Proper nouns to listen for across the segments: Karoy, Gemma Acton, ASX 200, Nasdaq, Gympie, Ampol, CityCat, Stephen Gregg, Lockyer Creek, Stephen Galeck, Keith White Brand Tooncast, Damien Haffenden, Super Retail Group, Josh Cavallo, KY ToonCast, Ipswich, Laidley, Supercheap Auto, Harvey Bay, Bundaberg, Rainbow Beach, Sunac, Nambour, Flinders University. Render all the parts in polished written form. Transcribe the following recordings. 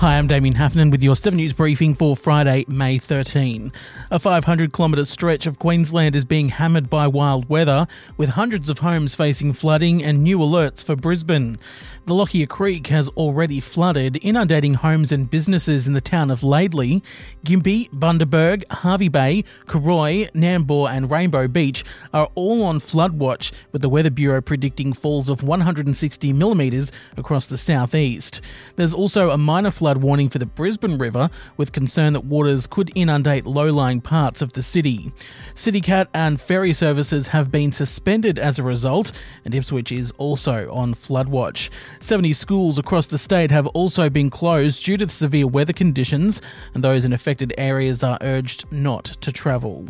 Hi, I'm Damien Haffenden with your 7 News briefing for Friday, May 13. A 500-kilometre stretch of Queensland is being hammered by wild weather, with hundreds of homes facing flooding and new alerts for Brisbane. The Lockyer Creek has already flooded, inundating homes and businesses in the town of Laidley. Gympie, Bundaberg, Harvey Bay, Karoy, Nambour and Rainbow Beach are all on flood watch, with the Weather Bureau predicting falls of 160 millimetres across the southeast. There's also a minor flood warning for the Brisbane River, with concern that waters could inundate low-lying parts of the city. CityCat and ferry services have been suspended as a result, and Ipswich is also on flood watch. 70 schools across the state have also been closed due to the severe weather conditions, and those in affected areas are urged not to travel.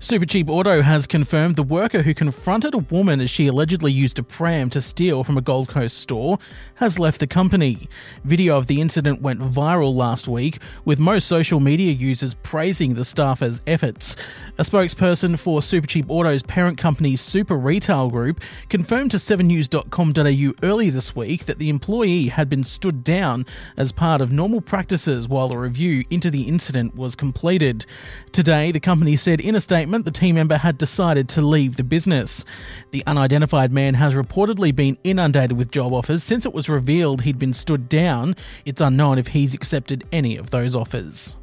Supercheap Auto has confirmed the worker who confronted a woman as she allegedly used a pram to steal from a Gold Coast store has left the company. Video of the incident went viral last week, with most social media users praising the staffer's efforts. A spokesperson for Supercheap Auto's parent company Super Retail Group confirmed to 7news.com.au earlier this week that the employee had been stood down as part of normal practices while a review into the incident was completed. Today, the company said in a statement the team member had decided to leave the business. The unidentified man has reportedly been inundated with job offers since it was revealed he'd been stood down. It's unknown if he's accepted any of those offers.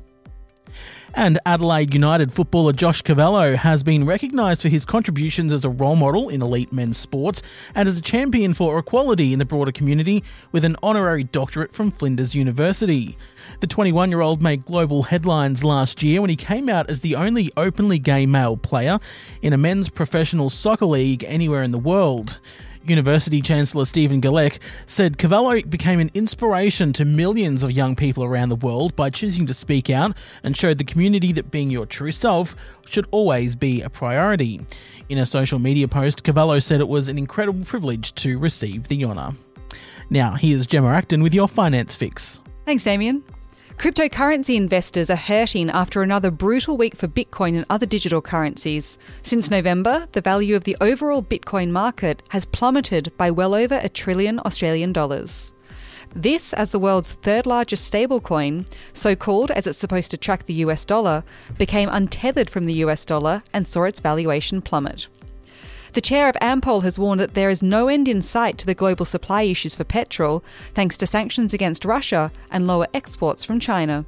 And Adelaide United footballer Josh Cavallo has been recognised for his contributions as a role model in elite men's sports and as a champion for equality in the broader community, with an honorary doctorate from Flinders University. The 21-year-old made global headlines last year when he came out as the only openly gay male player in a men's professional soccer league anywhere in the world. University Chancellor Stephen Galeck said Cavallo became an inspiration to millions of young people around the world by choosing to speak out, and showed the community that being your true self should always be a priority. In a social media post, Cavallo said it was an incredible privilege to receive the honour. Now, here's Gemma Acton with your Finance Fix. Thanks, Damien. Cryptocurrency investors are hurting after another brutal week for Bitcoin and other digital currencies. Since November, the value of the overall Bitcoin market has plummeted by well over $1 trillion. This, as the world's third largest stablecoin, so-called as it's supposed to track the US dollar, became untethered from the US dollar and saw its valuation plummet. The chair of Ampol has warned that there is no end in sight to the global supply issues for petrol, thanks to sanctions against Russia and lower exports from China.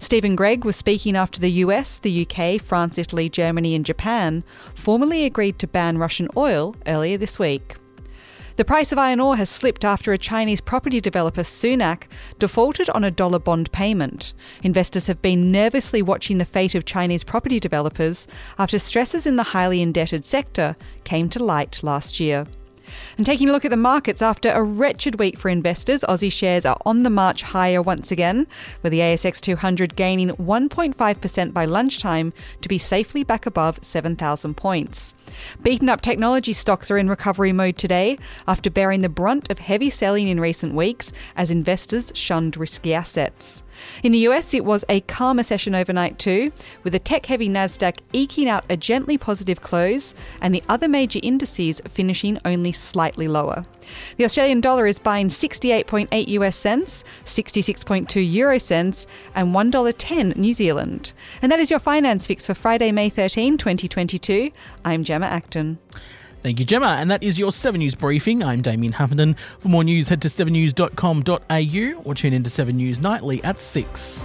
Stephen Gregg was speaking after the US, the UK, France, Italy, Germany and Japan formally agreed to ban Russian oil earlier this week. The price of iron ore has slipped after a Chinese property developer, Sunac, defaulted on a dollar bond payment. Investors have been nervously watching the fate of Chinese property developers after stresses in the highly indebted sector came to light last year. And taking a look at the markets, after a wretched week for investors, Aussie shares are on the march higher once again, with the ASX 200 gaining 1.5% by lunchtime to be safely back above 7,000 points. Beaten up technology stocks are in recovery mode today after bearing the brunt of heavy selling in recent weeks as investors shunned risky assets. In the US, it was a calmer session overnight too, with the tech-heavy Nasdaq eking out a gently positive close and the other major indices finishing only slightly lower. The Australian dollar is buying 68.8 US cents, 66.2 Euro cents and $1.10 New Zealand. And that is your finance fix for Friday, May 13, 2022. I'm Gemma Acton. Thank you, Gemma. And that is your 7 News briefing. I'm Damien Haffenden. For more news, head to 7news.com.au or tune in to 7 News nightly at 6.